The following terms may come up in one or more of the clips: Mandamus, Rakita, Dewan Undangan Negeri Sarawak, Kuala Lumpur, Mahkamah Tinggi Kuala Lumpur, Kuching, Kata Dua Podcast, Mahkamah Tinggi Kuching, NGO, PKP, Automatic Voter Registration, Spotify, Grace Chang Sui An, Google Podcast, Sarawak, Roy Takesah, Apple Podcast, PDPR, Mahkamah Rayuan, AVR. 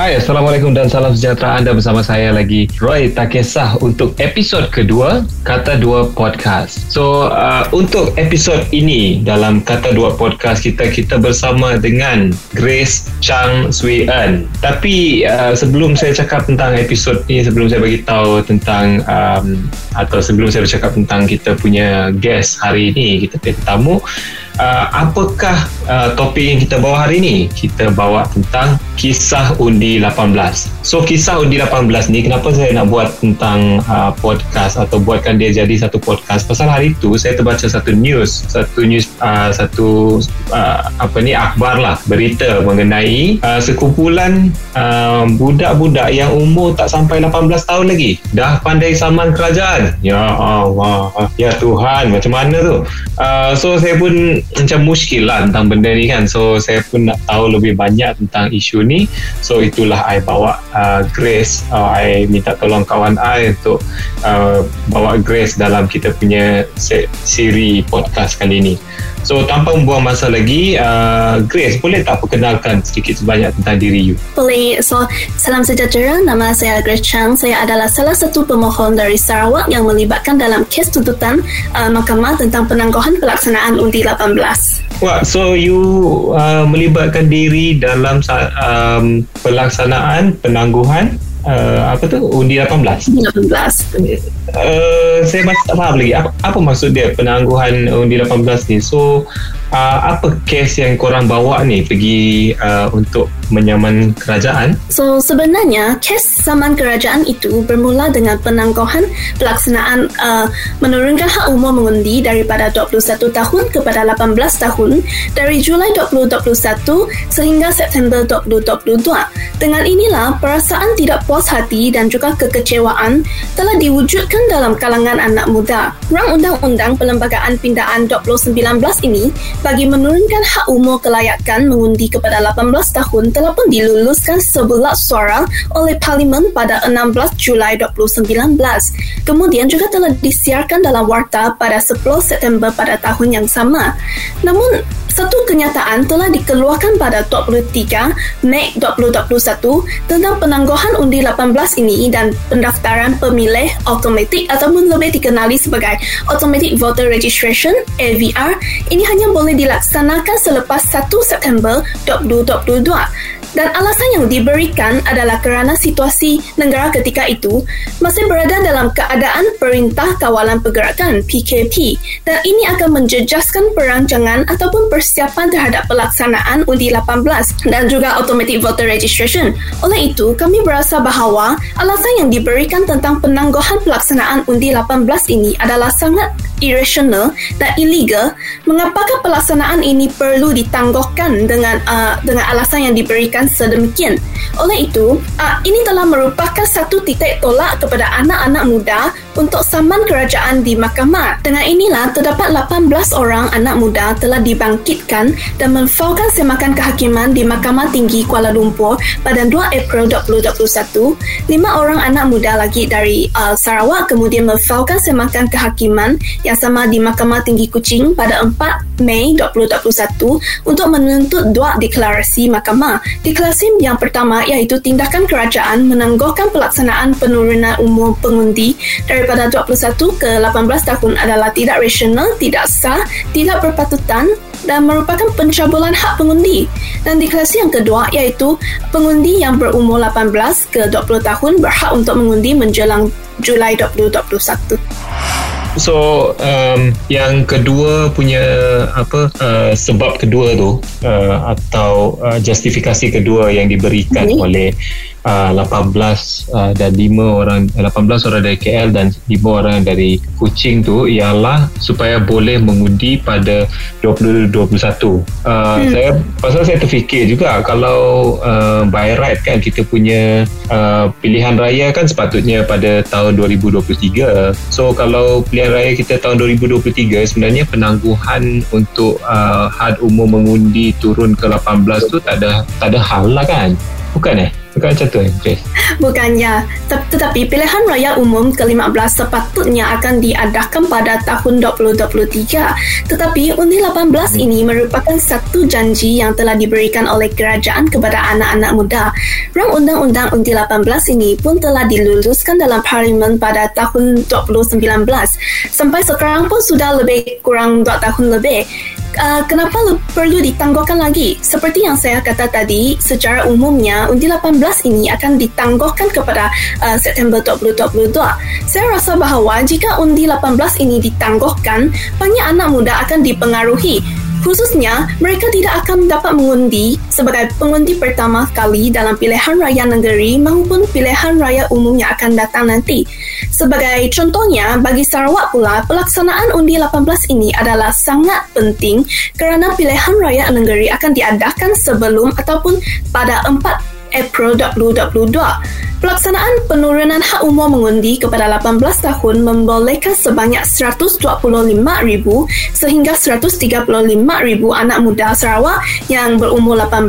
Hai, Assalamualaikum dan salam sejahtera. Anda bersama saya lagi, Roy Takesah, untuk episod kedua Kata Dua Podcast. So, untuk episod ini dalam Kata Dua Podcast kita bersama dengan Grace Chang Sui An. Tapi sebelum saya cakap tentang episod ni, sebelum saya bagi tahu tentang atau sebelum saya bercakap tentang kita punya guest hari ini, kita punya tetamu, apakah topik yang kita bawa hari ini? Kita bawa tentang kisah undi 18. So, kisah undi 18 ni, kenapa saya nak buat tentang podcast atau buatkan dia jadi satu podcast? Pasal hari tu saya terbaca satu akhbar lah, berita mengenai sekumpulan budak-budak yang umur tak sampai 18 tahun lagi dah pandai saman kerajaan. Ya Allah, ya Tuhan, macam mana tu? So, saya pun macam muskil lah tentang benda ni kan. So saya pun nak tahu lebih banyak tentang isu ni. So itulah I bawa Grace. I minta tolong kawan I untuk bawa Grace dalam kita punya siri podcast kali ni. So tanpa membuang masa lagi, Grace, boleh tak perkenalkan sedikit sebanyak tentang diri you? Boleh. So, salam sejahtera. Nama saya Grace Chang. Saya adalah salah satu pemohon dari Sarawak yang melibatkan dalam kes tuntutan mahkamah tentang penangguhan pelaksanaan undi 18. Wah, so you melibatkan diri dalam pelaksanaan penangguhan undi 18. Saya masih tak faham lagi apa maksud dia penangguhan undi 18 ni. So apa kes yang korang bawa ni pergi untuk menyaman kerajaan? So sebenarnya kes saman kerajaan itu bermula dengan penangguhan pelaksanaan menurunkan hak umur mengundi daripada 21 tahun kepada 18 tahun dari Julai 2021 sehingga September 2022. Dengan inilah perasaan tidak puas hati dan juga kekecewaan telah diwujudkan dalam kalangan anak muda. Rang Undang-Undang Perlembagaan Pindaan 2019 ini bagi menurunkan hak umur kelayakan mengundi kepada 18 tahun telah pun diluluskan sebelah suara oleh Parlimen pada 16 Julai 2019. Kemudian juga telah disiarkan dalam warta pada 10 September pada tahun yang sama. Namun, satu kenyataan telah dikeluarkan pada 23 Mei 2021 tentang penangguhan undi 18 ini dan pendaftaran pemilih automatik ataupun lebih dikenali sebagai Automatic Voter Registration (AVR) ini hanya boleh dilaksanakan selepas 1 September 2022. Dan alasan yang diberikan adalah kerana situasi negara ketika itu masih berada dalam keadaan Perintah Kawalan Pergerakan (PKP) dan ini akan menjejaskan perancangan ataupun persiapan terhadap pelaksanaan undi 18 dan juga Automatic Voter Registration. Oleh itu, kami berasa bahawa alasan yang diberikan tentang penangguhan pelaksanaan undi 18 ini adalah sangat irrasional dan illegal. Mengapakah pelaksanaan ini perlu ditangguhkan dengan alasan yang diberikan sedemikian? Oleh itu, ini telah merupakan satu titik tolak kepada anak-anak muda untuk saman kerajaan di mahkamah. Dengan inilah, terdapat 18 orang anak muda telah dibangkitkan dan menfaukan semakan kehakiman di Mahkamah Tinggi Kuala Lumpur pada 2 April 2021. 5 orang anak muda lagi dari Sarawak kemudian menfaukan semakan kehakiman yang sama di Mahkamah Tinggi Kuching pada 4 Mei 2021 untuk menuntut dua deklarasi mahkamah. Deklarasi yang pertama iaitu tindakan kerajaan menangguhkan pelaksanaan penurunan umur pengundi daripada 21 ke 18 tahun adalah tidak rasional, tidak sah, tidak berpatutan dan merupakan pencabulan hak pengundi. Dan deklarasi yang kedua iaitu pengundi yang berumur 18 ke 20 tahun berhak untuk mengundi menjelang Julai 2021. So yang kedua punya sebab kedua tu atau justifikasi kedua yang diberikan oleh 18 orang dari KL dan 5 orang dari Kuching tu ialah supaya boleh mengundi pada 2021. Saya terfikir juga kalau by right kan kita punya pilihan raya kan sepatutnya pada tahun 2023. So kalau pilihan raya kita tahun 2023, sebenarnya penangguhan untuk had umur mengundi turun ke 18 tu tak ada hal lah kan? Bukan Bukan macam tu, Grace? Bukannya. Tetapi pilihan raya umum ke-15 sepatutnya akan diadakan pada tahun 2023. Tetapi undi 18 ini merupakan satu janji yang telah diberikan oleh kerajaan kepada anak-anak muda. Rang undang-undang undi 18 ini pun telah diluluskan dalam parlimen pada tahun 2019. Sampai sekarang pun sudah lebih kurang 2 tahun lebih. Kenapa perlu ditangguhkan lagi? Seperti yang saya kata tadi, secara umumnya undi 18 ini akan ditangguhkan kepada September 2022. Saya rasa bahawa jika undi 18 ini ditangguhkan, banyak anak muda akan dipengaruhi. Khususnya, mereka tidak akan dapat mengundi sebagai pengundi pertama kali dalam pilihan raya negeri maupun pilihan raya umum yang akan datang nanti. Sebagai contohnya, bagi Sarawak pula, pelaksanaan undi 18 ini adalah sangat penting kerana pilihan raya negeri akan diadakan sebelum ataupun pada 4 April 2022. Pelaksanaan penurunan hak umur mengundi kepada 18 tahun membolehkan sebanyak 125,000 sehingga 135,000 anak muda Sarawak yang berumur 18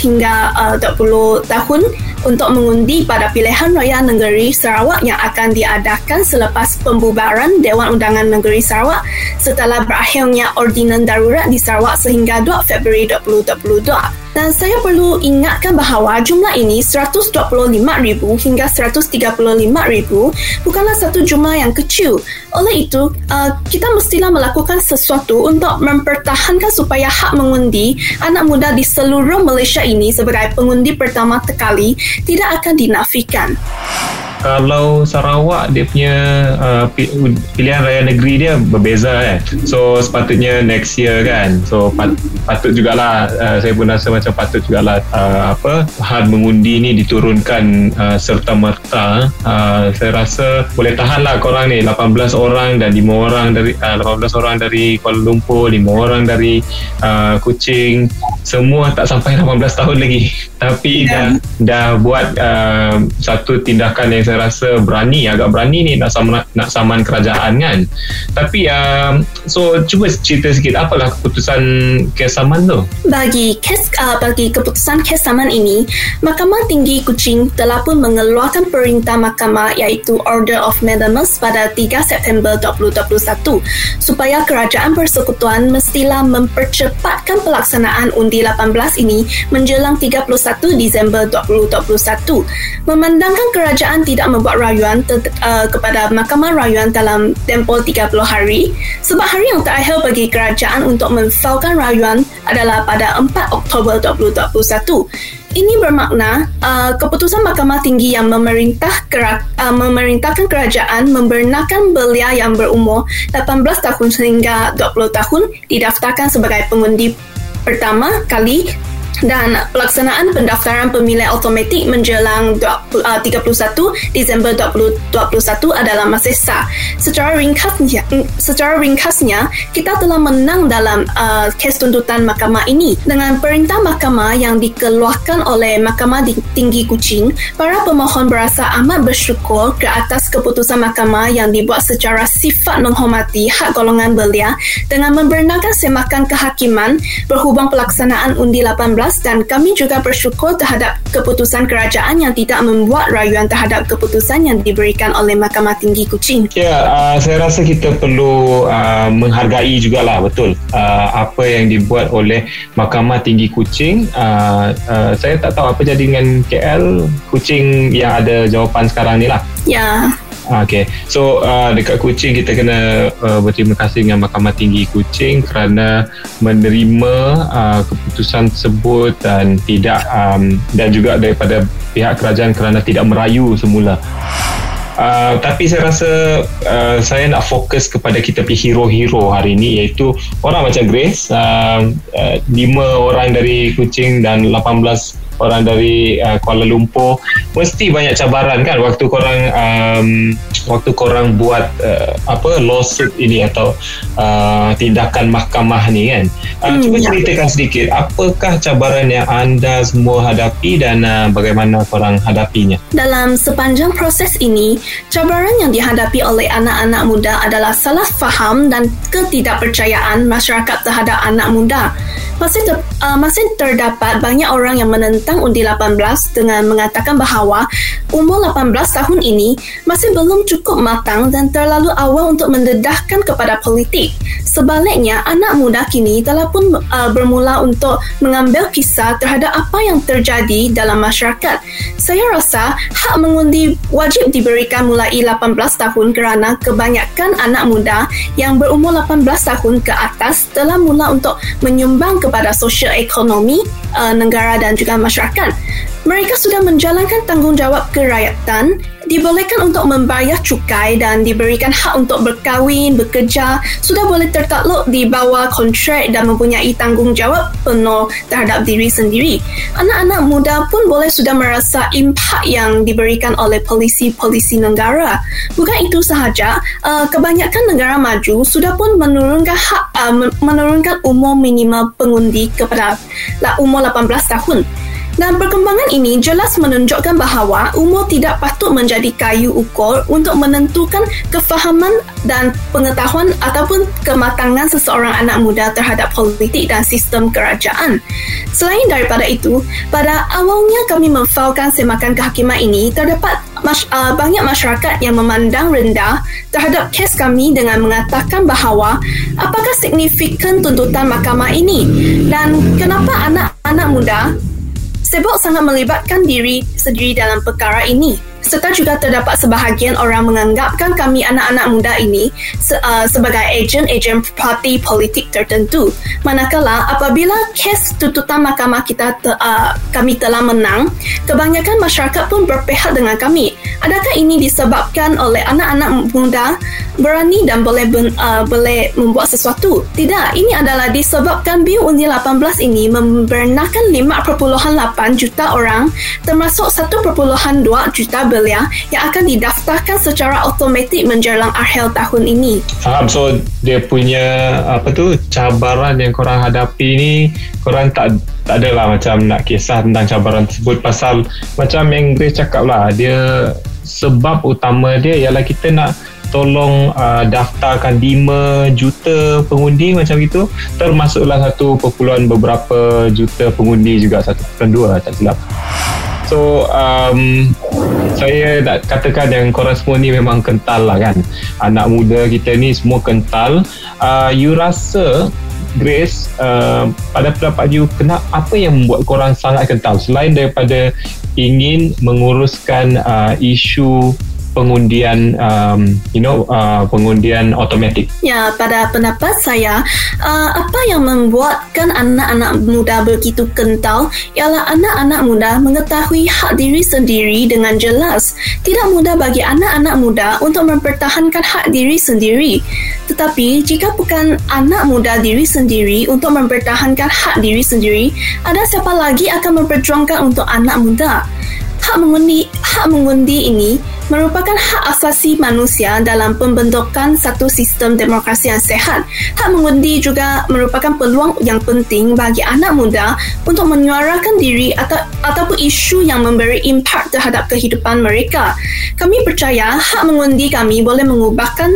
hingga 20 tahun untuk mengundi pada pilihan raya negeri Sarawak yang akan diadakan selepas pembubaran Dewan Undangan Negeri Sarawak setelah berakhirnya ordinan darurat di Sarawak sehingga 2 Februari 2022. Dan saya perlu ingatkan bahawa jumlah ini 125,000 hingga 135,000 bukanlah satu jumlah yang kecil. Oleh itu, kita mestilah melakukan sesuatu untuk mempertahankan supaya hak mengundi anak muda di seluruh Malaysia ini sebagai pengundi pertama sekali tidak akan dinafikan. Kalau Sarawak dia punya pilihan raya negeri dia berbeza kan, so sepatutnya next year kan, so patut jugalah, saya pun rasa macam patut jugalah had mengundi ni diturunkan serta merta. Saya rasa boleh tahanlah korang ni 18 orang dan 5 orang dari 18 orang dari Kuala Lumpur, 5 orang dari Kuching, semua tak sampai 18 tahun lagi tapi dah buat satu tindakan yang saya rasa agak berani ni nak saman kerajaan kan. Tapi so cuba cerita sikit apalah keputusan kes saman tu. Bagi keputusan kes saman ini, Mahkamah Tinggi Kuching telah pun mengeluarkan perintah mahkamah iaitu Order of Mandamus pada 3 September 2021 supaya kerajaan persekutuan mestilah mempercepatkan pelaksanaan undi 18 ini menjelang 31 Disember 2021. Memandangkan kerajaan tidak membuat rayuan kepada Mahkamah Rayuan dalam tempoh 30 hari sebab hari yang terakhir bagi kerajaan untuk menfaulkan rayuan adalah pada 4 Oktober 2021. Ini bermakna keputusan Mahkamah Tinggi yang memerintahkan kerajaan membenarkan belia yang berumur 18 tahun sehingga 20 tahun didaftarkan sebagai pengundi pertama kali dan pelaksanaan pendaftaran pemilihan automatik menjelang 31 Disember 2021 adalah masih sah. Secara ringkasnya, kita telah menang dalam kes tuntutan mahkamah ini. Dengan perintah mahkamah yang dikeluarkan oleh Mahkamah Tinggi Kuching, para pemohon berasa amat bersyukur ke atas keputusan mahkamah yang dibuat secara sifat menghormati hak golongan belia dengan membenarkan semakan kehakiman berhubung pelaksanaan undi 18, dan kami juga bersyukur terhadap keputusan kerajaan yang tidak membuat rayuan terhadap keputusan yang diberikan oleh Mahkamah Tinggi Kuching. Saya rasa kita perlu menghargai jugalah betul apa yang dibuat oleh Mahkamah Tinggi Kuching. Saya tak tahu apa jadi dengan KL Kuching yang ada jawapan sekarang ni lah. Ya. Okay, so dekat Kuching kita kena berterima kasih dengan Mahkamah Tinggi Kuching kerana menerima keputusan tersebut dan tidak dan juga daripada pihak kerajaan kerana tidak merayu semula. Tapi saya rasa saya nak fokus kepada kita punya hero-hero hari ini iaitu orang macam Grace, 5 orang dari Kuching dan 18 orang dari Kuala Lumpur. Mesti banyak cabaran kan waktu korang buat lawsuit ini atau tindakan mahkamah ni kan. Cuba ceritakan sedikit apakah cabaran yang anda semua hadapi dan bagaimana korang hadapinya. Dalam sepanjang proses ini, cabaran yang dihadapi oleh anak-anak muda adalah salah faham dan ketidakpercayaan masyarakat terhadap anak muda. Masih terdapat banyak orang yang menentang Undi 18 dengan mengatakan bahawa umur 18 tahun ini masih belum cukup matang dan terlalu awal untuk mendedahkan kepada politik. Sebaliknya, anak muda kini telah pun bermula untuk mengambil kisah terhadap apa yang terjadi dalam masyarakat. Saya rasa hak mengundi wajib diberikan mulai 18 tahun kerana kebanyakan anak muda yang berumur 18 tahun ke atas telah mula untuk menyumbang kepada sosioekonomi negara dan juga masyarakat. Mereka sudah menjalankan tanggungjawab kerakyatan, dibolehkan untuk membayar cukai dan diberikan hak untuk berkahwin, bekerja, sudah boleh tertakluk di bawah kontrak dan mempunyai tanggungjawab penuh terhadap diri sendiri. Anak-anak muda pun boleh sudah merasa impak yang diberikan oleh polisi-polisi negara. Bukan itu sahaja, kebanyakan negara maju sudah pun menurunkan umur minima pengundi kepada umur 18 tahun. Dan perkembangan ini jelas menunjukkan bahawa umur tidak patut menjadi kayu ukur untuk menentukan kefahaman dan pengetahuan ataupun kematangan seseorang anak muda terhadap politik dan sistem kerajaan. Selain daripada itu, pada awalnya kami memfaulkan semakan kehakiman ini, terdapat banyak masyarakat yang memandang rendah terhadap kes kami dengan mengatakan bahawa apakah signifikan tuntutan mahkamah ini dan kenapa anak-anak muda sibuk sangat melibatkan diri sendiri dalam perkara ini. Serta juga terdapat sebahagian orang menganggapkan kami anak-anak muda ini sebagai ejen-ejen parti politik tertentu. Manakala apabila kes tuntutan mahkamah kami telah menang, kebanyakan masyarakat pun berpihak dengan kami. Adakah ini disebabkan oleh anak-anak muda berani dan boleh membuat sesuatu? Tidak, ini adalah disebabkan Bil Undi 18 ini membenarkan 5.8 juta orang, termasuk 1.2 juta belia yang akan didaftarkan secara automatik menjelang akhir tahun ini. Faham, so dia punya cabaran yang korang hadapi ni, korang tak adalah macam nak kisah tentang cabaran tersebut, pasal macam yang Grace cakap lah, dia sebab utama dia ialah kita nak tolong daftarkan 5 juta pengundi macam itu, termasuklah 1 beberapa juta pengundi juga, 1.2 tak silap. So saya nak katakan yang korang semua ni memang kental lah kan, anak muda kita ni semua kental. You rasa Grace, pada pendapat you, apa yang membuat korang sangat kental selain daripada ingin menguruskan isu pengundian pengundian automatik? Ya, pada pendapat saya, apa yang membuatkan anak-anak muda begitu kental ialah anak-anak muda mengetahui hak diri sendiri dengan jelas. Tidak mudah bagi anak-anak muda untuk mempertahankan hak diri sendiri. Tetapi jika bukan anak muda diri sendiri untuk mempertahankan hak diri sendiri, ada siapa lagi akan memperjuangkan untuk anak muda? Hak mengundi ini merupakan hak asasi manusia dalam pembentukan satu sistem demokrasi yang sehat. Hak mengundi juga merupakan peluang yang penting bagi anak muda untuk menyuarakan diri ataupun isu yang memberi impak terhadap kehidupan mereka. Kami percaya hak mengundi kami boleh mengubahkan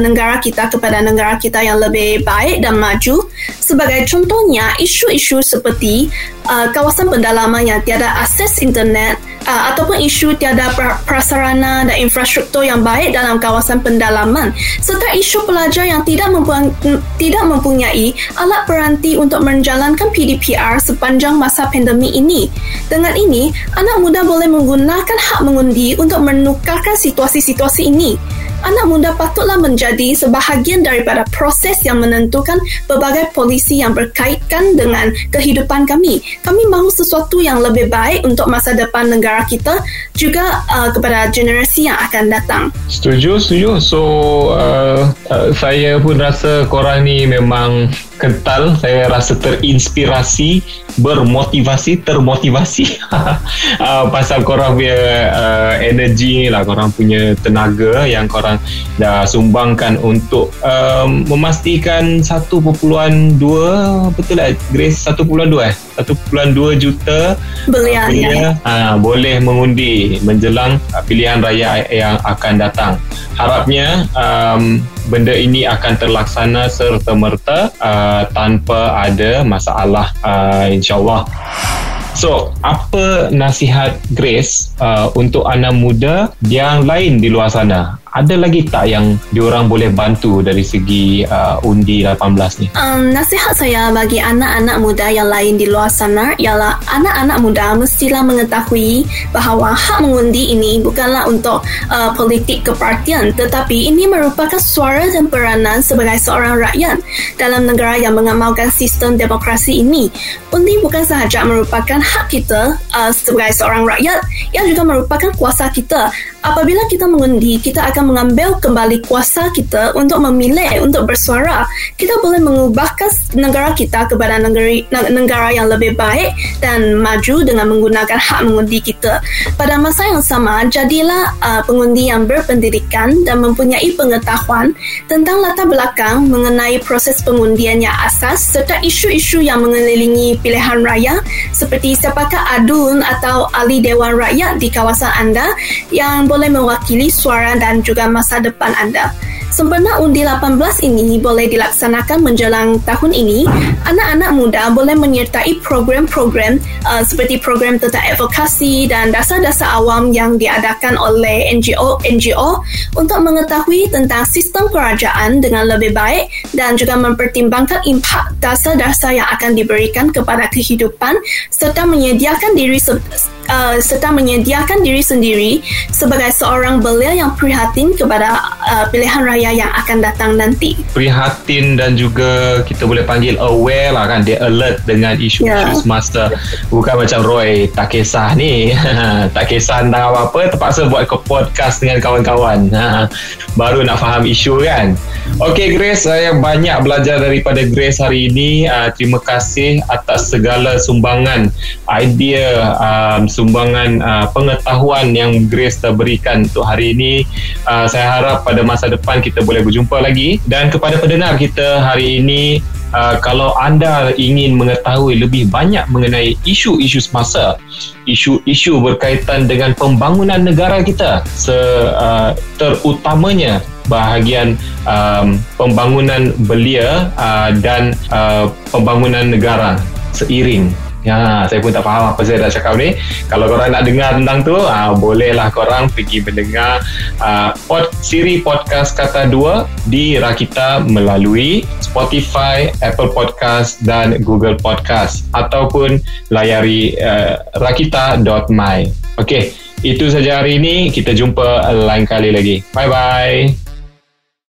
negara kita kepada negara kita yang lebih baik dan maju. Sebagai contohnya, isu-isu seperti kawasan pendalaman yang tiada akses internet, ataupun isu tiada prasarana dan infrastruktur yang baik dalam kawasan pendalaman, serta isu pelajar yang tidak mempunyai alat peranti untuk menjalankan PDPR sepanjang masa pandemik ini. Dengan ini, anak muda boleh menggunakan hak mengundi untuk menukarkan situasi-situasi ini. Anak muda patutlah menjadi sebahagian daripada proses yang menentukan berbagai polisi yang berkaitan dengan kehidupan kami. Kami mahu sesuatu yang lebih baik untuk masa depan negara kita, juga kepada generasi yang akan datang. Setuju. So, saya pun rasa korang ni memang kental. Saya rasa terinspirasi, termotivasi pasal korang punya energy lah, korang punya tenaga yang korang dah sumbangkan untuk memastikan 1.2, betul lah Grace, 1.2 juta belia boleh mengundi menjelang pilihan raya yang akan datang. Harapnya benda ini akan terlaksana serta-merta tanpa ada masalah, insyaAllah. So, apa nasihat Grace untuk anak muda yang lain di luar sana? Ada lagi tak yang diorang boleh bantu dari segi undi 18 ni? Nasihat saya bagi anak-anak muda yang lain di luar sana ialah anak-anak muda mestilah mengetahui bahawa hak mengundi ini bukanlah untuk politik kepartian, tetapi ini merupakan suara dan peranan sebagai seorang rakyat dalam negara yang mengamalkan sistem demokrasi ini. Undi bukan sahaja merupakan hak kita sebagai seorang rakyat, ia juga merupakan kuasa kita. Apabila kita mengundi, kita akan mengambil kembali kuasa kita untuk memilih, untuk bersuara. Kita boleh mengubahkan negara kita kepada negara yang lebih baik dan maju dengan menggunakan hak mengundi kita. Pada masa yang sama, jadilah pengundi yang berpendidikan dan mempunyai pengetahuan tentang latar belakang mengenai proses pengundian yang asas serta isu-isu yang mengelilingi pilihan raya seperti sepakak adun atau ahli dewan rakyat di kawasan anda yang boleh mewakili suara dan juga masa depan anda. Sempena undi 18 ini boleh dilaksanakan menjelang tahun ini, anak-anak muda boleh menyertai program-program seperti program tentang advokasi dan dasar-dasar awam yang diadakan oleh NGO untuk mengetahui tentang sistem kerajaan dengan lebih baik dan juga mempertimbangkan impak dasar-dasar yang akan diberikan kepada kehidupan serta menyediakan diri sendiri sebagai seorang belia yang prihatin kepada pilihan raya yang akan datang nanti. Prihatin dan juga kita boleh panggil aware lah kan, dia alert dengan isu-isu semasa. Bukan macam Roy tak kisah ni tak kisah tentang apa-apa, terpaksa buat ke podcast dengan kawan-kawan baru nak faham isu kan. Okay Grace, saya banyak belajar daripada Grace hari ini. Terima kasih atas segala sumbangan idea, sumbangan pengetahuan yang Grace dah berikan untuk hari ini. Saya harap pada masa depan kita boleh berjumpa lagi. Dan kepada pendengar kita hari ini, kalau anda ingin mengetahui lebih banyak mengenai isu-isu semasa, isu-isu berkaitan dengan pembangunan negara kita, terutamanya bahagian pembangunan belia dan pembangunan negara seiring. Ya, saya pun tak faham apa saya dah cakap ni. Kalau korang nak dengar tentang tu, bolehlah korang pergi mendengar siri podcast Kata Dua di Rakita melalui Spotify, Apple Podcast dan Google Podcast, ataupun layari rakita.my. Okey, itu saja hari ini. Kita jumpa lain kali lagi. Bye-bye.